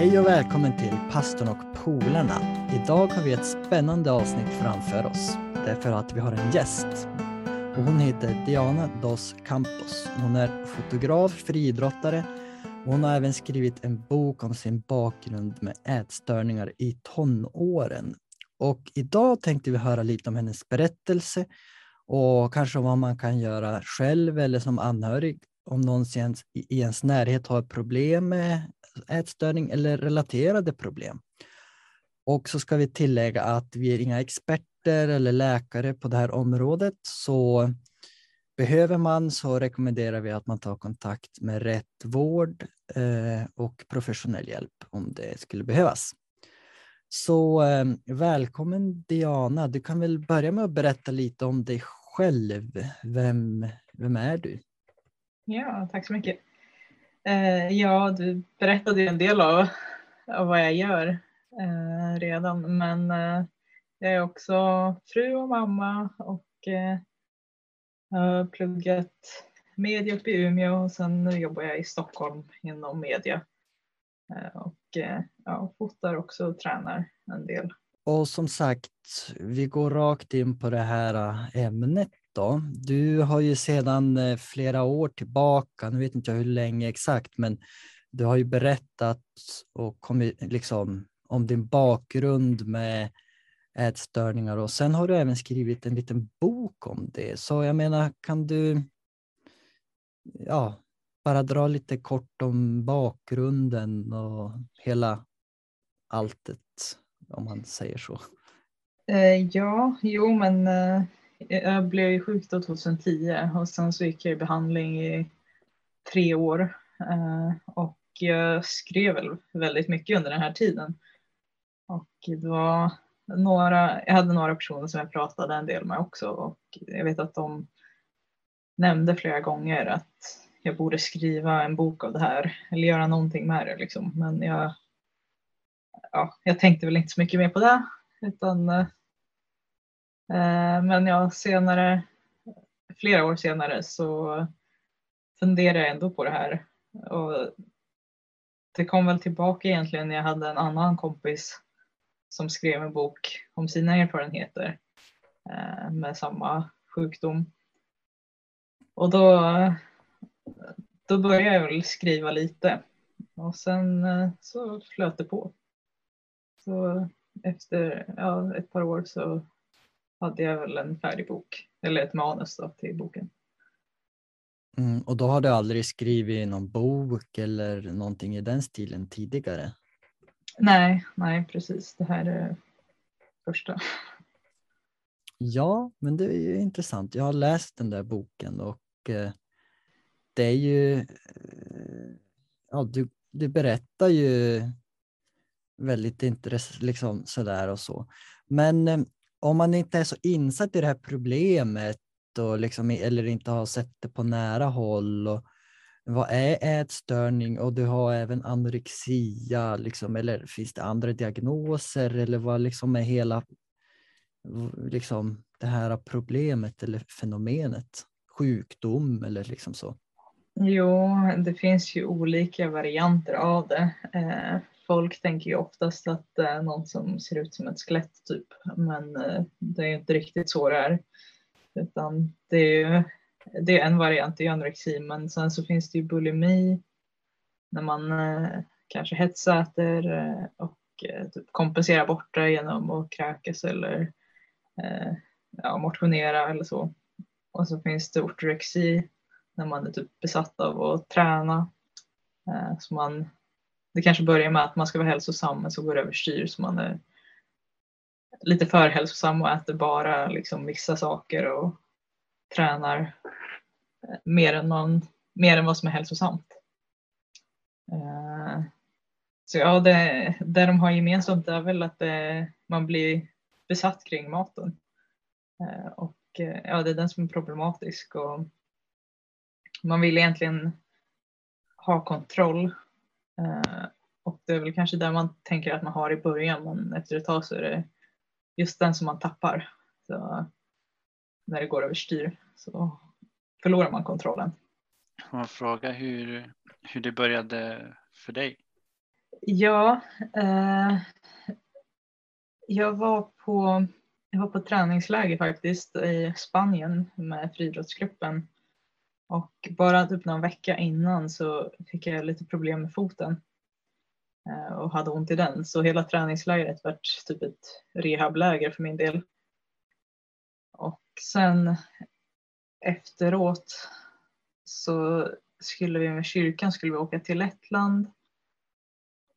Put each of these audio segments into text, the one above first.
Hej och välkommen till Pastorn och Polarna. Idag har vi ett spännande avsnitt framför oss. Därför att vi har en gäst. Och hon heter Diana Dos Campos. Hon är fotograf, friidrottare. Hon har även skrivit en bok om sin bakgrund med ätstörningar i tonåren. Och idag tänkte vi höra lite om hennes berättelse. Och kanske om vad man kan göra själv eller som anhörig. Om någon i ens närhet har problem med ätstörning eller relaterade problem. Och så ska vi tillägga att vi är inga experter eller läkare på det här området. Så behöver man så rekommenderar vi att man tar kontakt med rätt vård och professionell hjälp om det skulle behövas. Så välkommen Diana. Du kan väl börja med att berätta lite om dig själv. Vem är du? Ja, tack så mycket. Ja, du berättade ju en del av vad jag gör redan. Men jag är också fru och mamma och har pluggat media uppe i Umeå. Och sen jobbar jag i Stockholm inom media. Och fotar också och tränar en del. Och som sagt, vi går rakt in på det här ämnet. Då. Du har ju sedan flera år tillbaka, nu vet inte jag hur länge exakt, men du har ju berättat och kommit, om din bakgrund med ätstörningar och sen har du även skrivit en liten bok om det. Så jag menar, kan du bara dra lite kort om bakgrunden och hela alltet, om man säger så? Jag blev ju sjuk då 2010 och sen så gick jag i behandling i 3 år och jag skrev väldigt mycket under den här tiden. Och det var jag hade några personer som jag pratade en del med också och jag vet att de nämnde flera gånger att jag borde skriva en bok av det här eller göra någonting med det liksom. Men jag tänkte väl inte så mycket mer på det utan... Men flera år senare så funderade jag ändå på det här och det kom väl tillbaka egentligen när jag hade en annan kompis som skrev en bok om sina erfarenheter med samma sjukdom. Och då började jag väl skriva lite och sen så flöt det på. Så efter ett par år så hade jag väl en färdig bok, eller ett manus då, till boken. Och då har du aldrig skrivit någon bok eller någonting i den stilen tidigare? Nej, precis. Det här är första. Ja, men det är ju intressant. Jag har läst den där boken och det är ju... Du berättar ju väldigt intressant sådär och så. Men... om man inte är så insatt i det här problemet och eller inte har sett det på nära håll. Och vad är ätstörning? Och du har även anorexia. Eller finns det andra diagnoser? Eller vad är hela det här problemet eller fenomenet? Sjukdom eller så? Jo, det finns ju olika varianter av det. Folk tänker ju oftast att det är någon som ser ut som ett skelett typ. Men det är ju inte riktigt så det är. Utan det är en variant i anorexi. Men sen så finns det ju bulimi. När man kanske hetsäter och typ kompenserar bort det genom att kräkas eller motionera eller så. Och så finns det ortorexi. När man är typ besatt av att träna. Det kanske börjar med att man ska vara hälsosam men så går det överstyr så man är lite för hälsosam och äter bara vissa saker och tränar mer än vad som är hälsosamt. Så det de har gemensamt är väl att man blir besatt kring maten. Det är den som är problematisk och man vill egentligen ha kontroll. Och det är väl kanske där man tänker att man har i början men efter ett tag så är det just den som man tappar. Så när det går överstyr så förlorar man kontrollen. Får man fråga hur det började för dig? Ja, jag var på träningsläger faktiskt i Spanien med friidrottsgruppen. Och bara typ någon vecka innan så fick jag lite problem med foten och hade ont i den. Så hela träningslägret var typ ett rehabläger för min del. Och sen efteråt så skulle vi med kyrkan åka till Lettland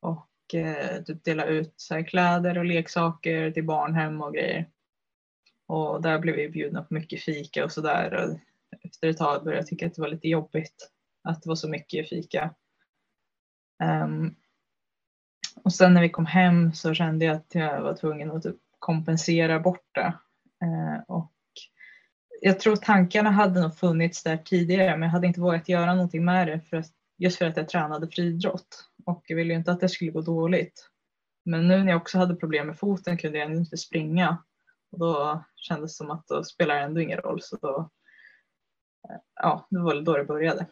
och typ dela ut så här kläder och leksaker till barnhem och grejer. Och där blev vi bjudna på mycket fika och sådär. Efter ett tag började jag tycka att det var lite jobbigt att det var så mycket fika. Och sen när vi kom hem så kände jag att jag var tvungen att typ kompensera bort det. Och jag tror tankarna hade nog funnits där tidigare, men jag hade inte vågat göra någonting med det just för att jag tränade friidrott. Och jag ville ju inte att det skulle gå dåligt. Men nu när jag också hade problem med foten kunde jag inte springa. Och då kändes det som att då spelar det ändå ingen roll. Så då, ja, det var då det började.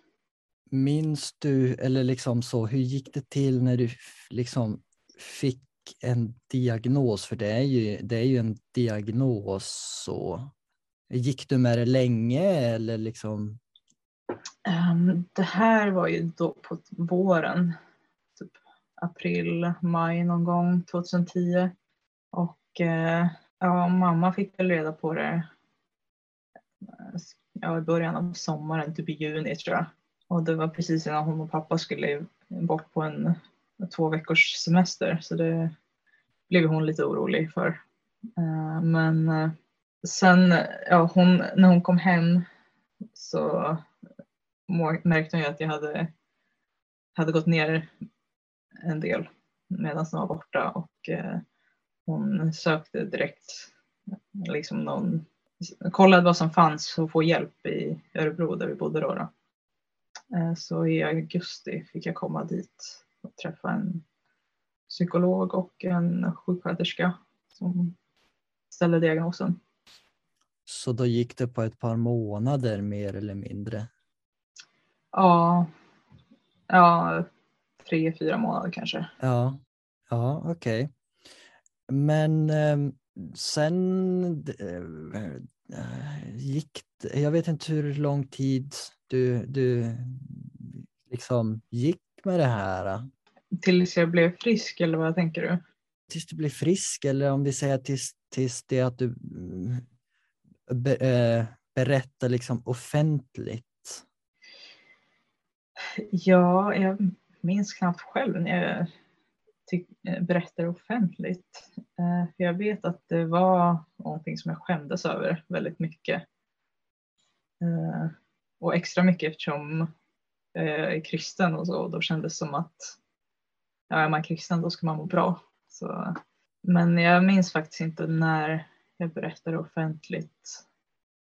Minns du, eller liksom så, hur gick det till när du liksom fick en diagnos? För det är ju en diagnos så. Gick du med det länge eller liksom? Det här var ju då på våren. Typ april, maj någon gång 2010. Och ja, mamma fick väl reda på det. Ja, i början av sommaren, typ i juni tror jag. Och det var precis innan hon och pappa skulle bort på en 2 veckors semester. Så det blev hon lite orolig för. Men sen, ja, när hon kom hem så märkte hon ju att jag hade gått ner en del medan hon var borta. Och hon sökte direkt liksom någon... kollade vad som fanns och få hjälp i Örebro där vi bodde då. Så i augusti fick jag komma dit och träffa en psykolog och en sjuksköterska som ställde diagnosen. Så då gick det på ett par månader mer eller mindre? Ja 3-4 månader kanske. Ja okej. Okay. Men... sen gick det, jag vet inte hur lång tid du liksom gick med det här. Tills jag blev frisk eller vad tänker du? Tills du blev frisk eller om vi säger tills det att du berättar liksom offentligt. Ja, jag minns knappt själv när jag berättar offentligt. För jag vet att det var någonting som jag skämdes över väldigt mycket. Och extra mycket eftersom jag är kristen och så. Då kändes det som att är man kristen då ska man må bra. Så. Men jag minns faktiskt inte när jag berättade offentligt.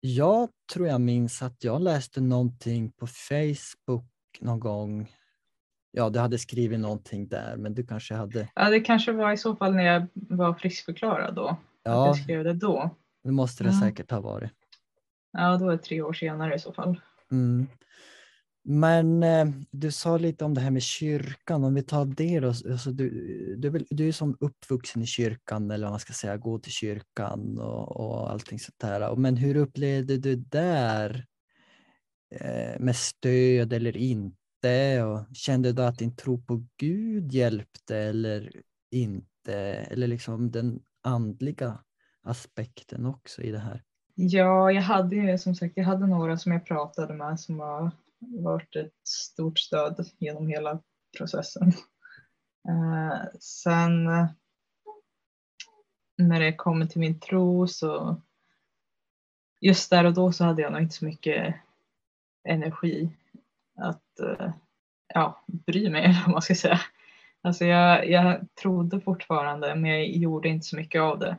Jag tror jag minns att jag läste någonting på Facebook någon gång. Ja, du hade skrivit någonting där, men du kanske hade... Ja, det kanske var i så fall när jag var friskförklarad då. Ja, att jag skrev det då. Det måste det säkert ha varit. Ja, då är det 3 år senare i så fall. Mm. Men du sa lite om det här med kyrkan. Om vi tar det då. Alltså, du är som uppvuxen i kyrkan, eller vad man ska säga, gå till kyrkan och allting sånt där. Men hur upplevde du där med stöd eller inte? Och kände du att din tro på Gud hjälpte eller inte? Eller liksom den andliga aspekten också i det här? Ja, jag hade ju som sagt, jag hade några som jag pratade med som har varit ett stort stöd genom hela processen. Sen när det kommer till min tro så just där och då så hade jag nog inte så mycket energi att bry mig, om man ska säga. Alltså jag trodde fortfarande, men jag gjorde inte så mycket av det.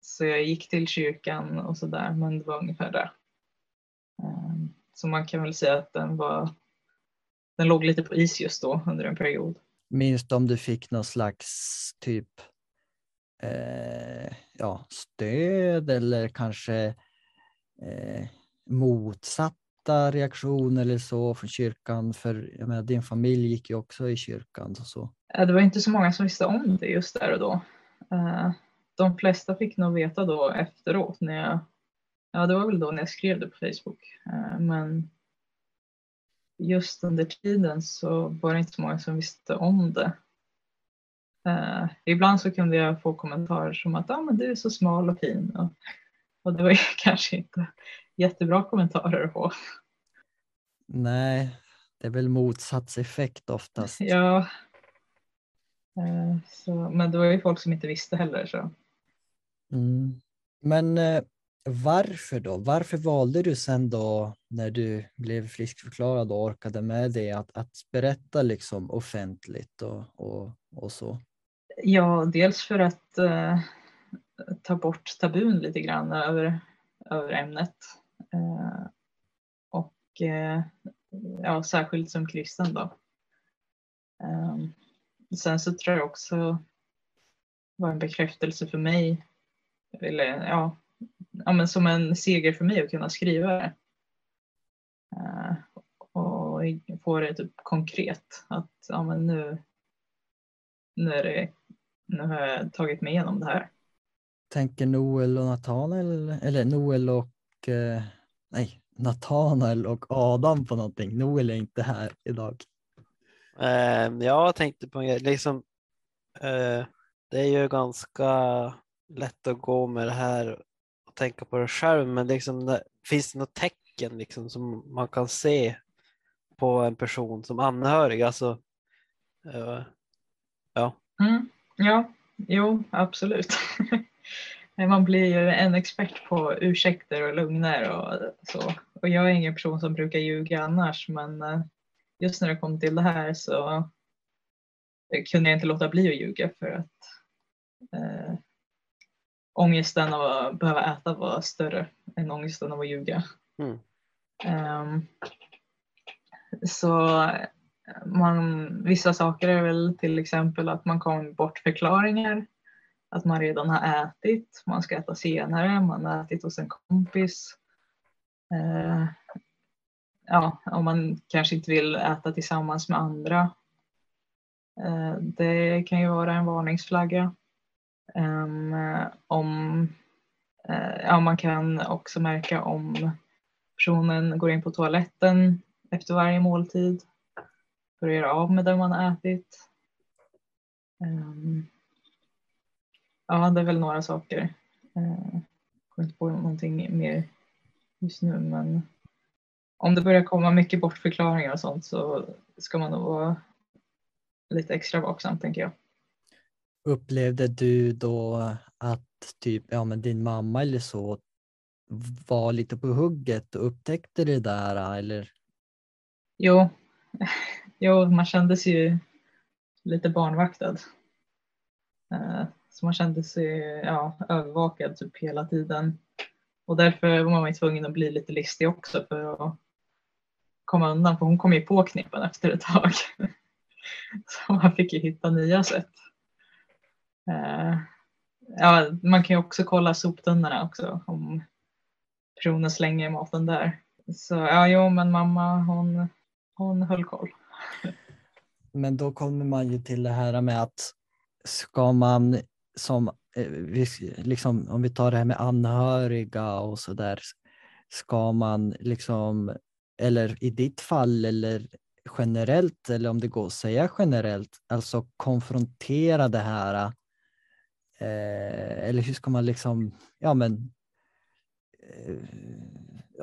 Så jag gick till kyrkan och sådär, men det var ungefär det. Så man kan väl säga att den låg lite på is just då under en period. Minns du om du fick någon slags typ stöd eller kanske motsatt direkta reaktion eller så från kyrkan? För jag menar, din familj gick ju också i kyrkan och så. Det var inte så många som visste om det just där och då. De flesta fick nog veta då efteråt när jag, ja det var väl då när jag skrev det på Facebook. Men just under tiden så var det inte så många som visste om det. Ibland så kunde jag få kommentarer som att men du är så smal och fin. Och det var ju kanske inte jättebra kommentarer att få. Nej, det är väl motsatseffekt oftast. Ja, så, men det var ju folk som inte visste heller. Så. Mm. Men varför då? Varför valde du sen då när du blev friskförklarad och orkade med det att berätta liksom offentligt och så? Ja, dels för att ta bort tabun lite grann över ämnet. Ja, särskilt som kristen då. Sen så tror jag också var en bekräftelse för mig. Eller ja men som en seger för mig att kunna skriva det. Och få det typ konkret. Att ja men nu har jag tagit mig igenom det här. Tänker Noel och Nathanael, eller Noel och Nathanael och Adam på någonting. Noel är inte här idag. Jag tänkte på liksom det är ju ganska lätt att gå med det här och tänka på det själv, men liksom det, finns det något tecken liksom som man kan se på en person som anhörig, alltså ja. Mm, ja, jo, absolut. Man blir ju en expert på ursäkter och lugner och så. Och jag är ingen person som brukar ljuga annars, men just när det kom till det här så kunde jag inte låta bli att ljuga för att ångesten av att behöva äta var större än ångesten av att ljuga. Mm. Så vissa saker är väl till exempel att man kommer bort förklaringar. Att man redan har ätit, man ska äta senare, man har ätit hos en kompis. Om man kanske inte vill äta tillsammans med andra. Det kan ju vara en varningsflagga. Man kan också märka om personen går in på toaletten efter varje måltid. För att göra av med det man har ätit. Det är väl några saker. Jag kommer inte på någonting mer just nu, men om det börjar komma mycket bortförklaringar och sånt så ska man nog vara lite extra vaksam, tänker jag. Upplevde du då att typ din mamma eller så var lite på hugget och upptäckte det där, eller? Jo, man kändes ju lite barnvaktad. Så man kände sig övervakad typ hela tiden. Och därför var man tvungen att bli lite listig också för att komma undan. För hon kom ju på knippen efter ett tag. Så man fick ju hitta nya sätt. Man kan ju också kolla soptunnorna också. Om personen slänger maten där. Så men mamma hon höll koll. Men då kommer man ju till det här med att ska man som liksom, om vi tar det här med anhöriga och så där, ska man liksom, eller i ditt fall eller generellt, eller om det går att säga generellt, alltså konfrontera det här eller hur ska man liksom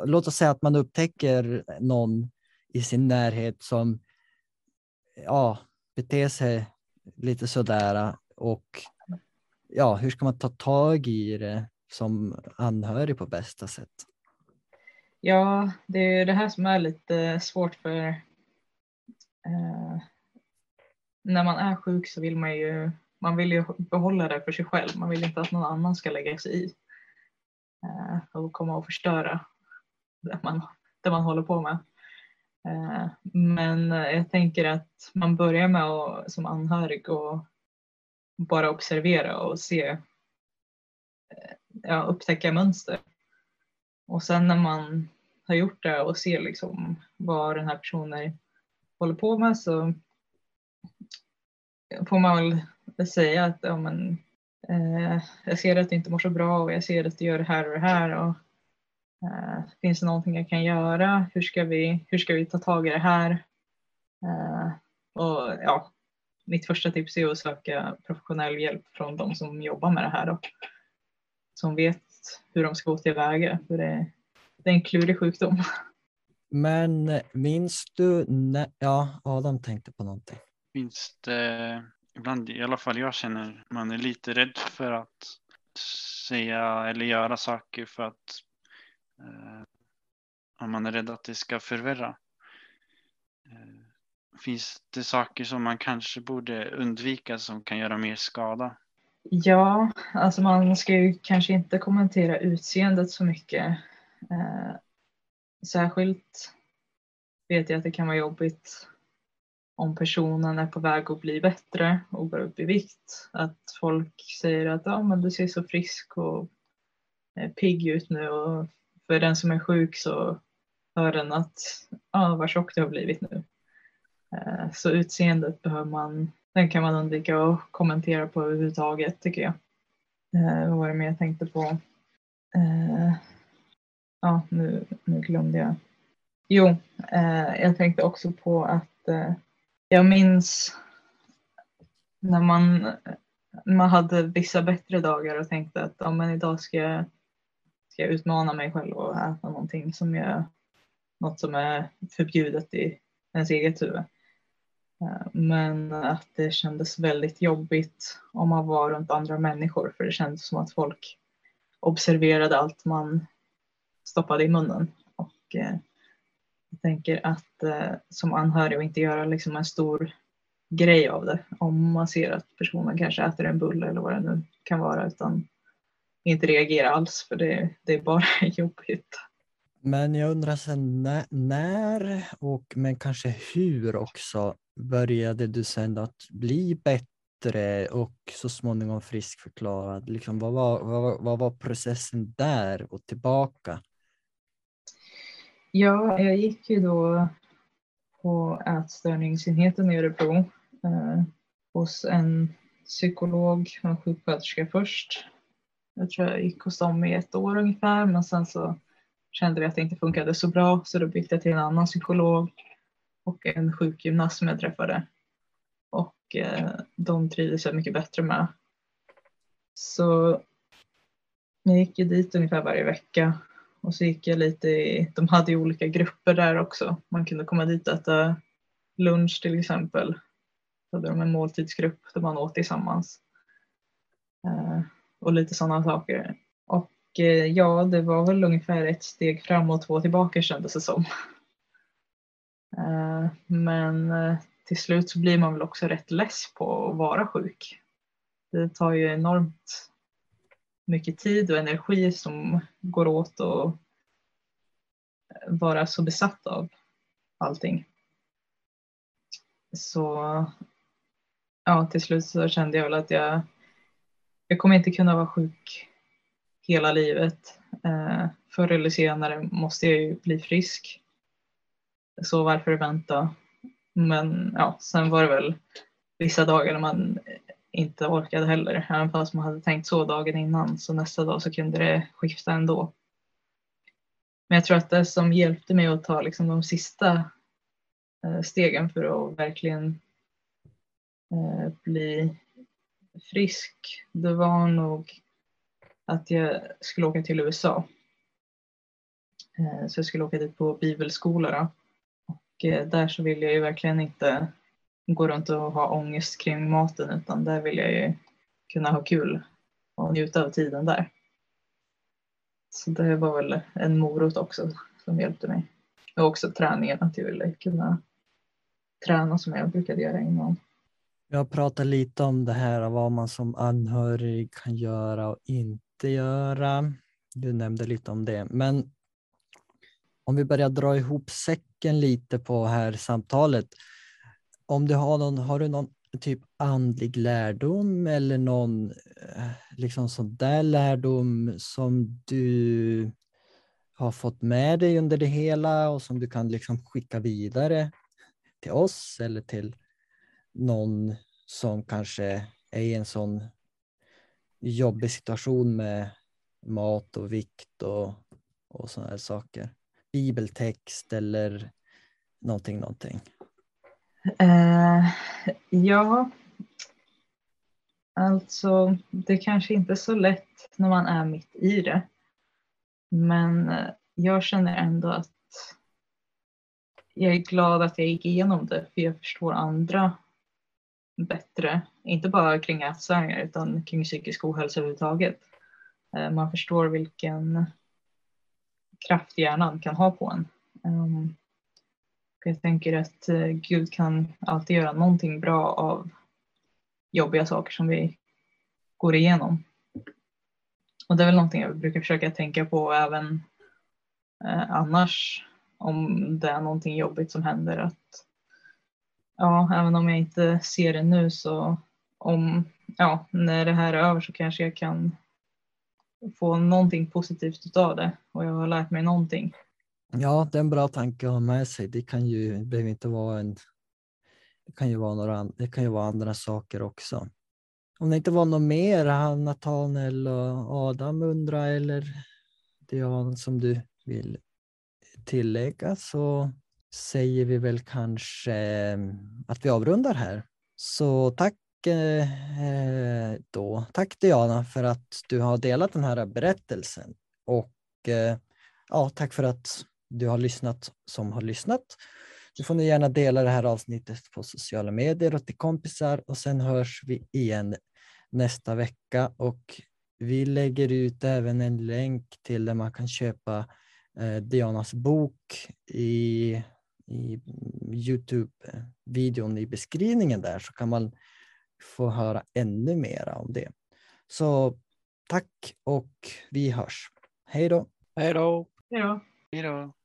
låt oss säga att man upptäcker någon i sin närhet som beter sig lite sådär, och hur ska man ta tag i det som anhörig på bästa sätt? Ja, det är det här som är lite svårt för när man är sjuk så vill man vill ju behålla det för sig själv. Man vill inte att någon annan ska lägga sig i och komma och förstöra det man håller på med. Men jag tänker att man börjar med att som anhörig och bara observera och se, upptäcka mönster. Och sen när man har gjort det och ser liksom vad den här personen håller på med, så får man väl säga att ja, men, jag ser att det inte mår så bra och jag ser att du gör det här och det här. Och, finns det någonting jag kan göra? Hur ska vi ta tag i det här? Och ja, mitt första tips är att söka professionell hjälp från de som jobbar med det här och som vet hur de ska gå tillväga, för det är en klurig sjukdom. Men minns du, ja, Adam tänkte på någonting. Minns det, ibland i alla fall jag känner, man är lite rädd för att säga eller göra saker för att om man är rädd att det ska förvärra. Finns det saker som man kanske borde undvika som kan göra mer skada? Ja, alltså man ska ju kanske inte kommentera utseendet så mycket. Särskilt vet jag att det kan vara jobbigt om personen är på väg att bli bättre och går upp i vikt. Att folk säger att ja, men du ser så frisk och pigg ut nu, och för den som är sjuk så hör den att ja, vad tjock du har blivit nu. Så utseendet den kan man undvika och kommentera på överhuvudtaget, tycker jag. Vad var det mer jag tänkte på? Ja, nu glömde jag. Jo, jag tänkte också på att jag minns när man hade vissa bättre dagar och tänkte att ja, men idag ska jag utmana mig själv och äta någonting något som är förbjudet i ens eget huvud. Men att det kändes väldigt jobbigt om man var runt andra människor, för det kändes som att folk observerade allt man stoppade i munnen. Och jag tänker att som anhörig och inte göra liksom en stor grej av det om man ser att personen kanske äter en bulle eller vad det nu kan vara, utan inte reagera alls, för det är bara jobbigt. Men jag undrar sen när och men kanske hur också började du sen att bli bättre och så småningom friskförklarad? Liksom, vad var processen där och tillbaka? Ja, jag gick ju då på ätstörningsenheten i Örebro hos en psykolog och en sjuksköterska först. Jag tror jag gick hos dem i 1 år ungefär, men sen så kände vi att det inte funkade så bra, så då bytte jag till en annan psykolog och en sjukgymnast som jag träffade. Och de trivdes jag mycket bättre med. Så jag gick ju dit ungefär varje vecka. Och så gick jag lite de hade ju olika grupper där också. Man kunde komma dit och äta lunch till exempel. Då hade de en måltidsgrupp där man åt tillsammans. Och lite sådana saker. Och ja, det var väl ungefär 1 steg fram och 2 tillbaka kändes det som. Men till slut så blir man väl också rätt less på att vara sjuk. Det tar ju enormt mycket tid och energi som går åt att vara så besatt av allting. Så ja, till slut så kände jag väl att jag kommer inte kunna vara sjuk hela livet. Förr eller senare måste jag ju bli frisk. Så varför vänta? Men ja, sen var det väl vissa dagar när man inte orkade heller. Även fast man hade tänkt så dagen innan. Så nästa dag så kunde det skifta ändå. Men jag tror att det som hjälpte mig att ta liksom de sista stegen för att verkligen bli frisk, det var nog att jag skulle åka till USA. Så jag skulle åka dit på bibelskola då. Och där så vill jag ju verkligen inte gå runt och ha ångest kring maten, utan där vill jag ju kunna ha kul och njuta av tiden där. Så det var väl en morot också som hjälpte mig. Och också träningen, att jag ville kunna träna som jag brukade göra innan. Jag pratar lite om det här, vad man som anhörig kan göra och inte göra. Du nämnde lite om det, men om vi börjar dra ihop säcken lite på här samtalet. Om du har du någon typ andlig lärdom eller någon liksom sån där lärdom som du har fått med dig under det hela och som du kan liksom skicka vidare till oss eller till någon som kanske är i en sån jobbig situation med mat och vikt och sådana här saker. Bibeltext eller någonting. Ja, alltså det kanske inte är så lätt när man är mitt i det. Men jag känner ändå att jag är glad att jag gick igenom det. För jag förstår andra bättre. Inte bara kring ätstörningar utan kring psykisk ohälsa överhuvudtaget. Man förstår vilken kraft hjärnan kan ha på en. Jag tänker att Gud kan alltid göra någonting bra av jobbiga saker som vi går igenom. Och det är väl någonting jag brukar försöka tänka på även annars. Om det är någonting jobbigt som händer. Att, ja, även om jag inte ser det nu så när det här är över så kanske jag kan få någonting positivt av det. Och jag har lärt mig någonting. Ja, det är en bra tanke att ha med sig. Det kan ju vara andra saker också. Om det inte var något mer, Nathaniel och Adam undrar, eller Diana, som du vill tillägga, så säger vi väl kanske att vi avrundar här. Så tack Diana för att du har delat den här berättelsen. Och tack för att du har lyssnat som har lyssnat. Du får gärna dela det här avsnittet på sociala medier och till kompisar. Och sen hörs vi igen nästa vecka. Och vi lägger ut även en länk till där man kan köpa Dianas bok i YouTube-videon i beskrivningen där. Så kan man få höra ännu mer om det. Så tack och vi hörs. Hej då! Hej då! Hej då!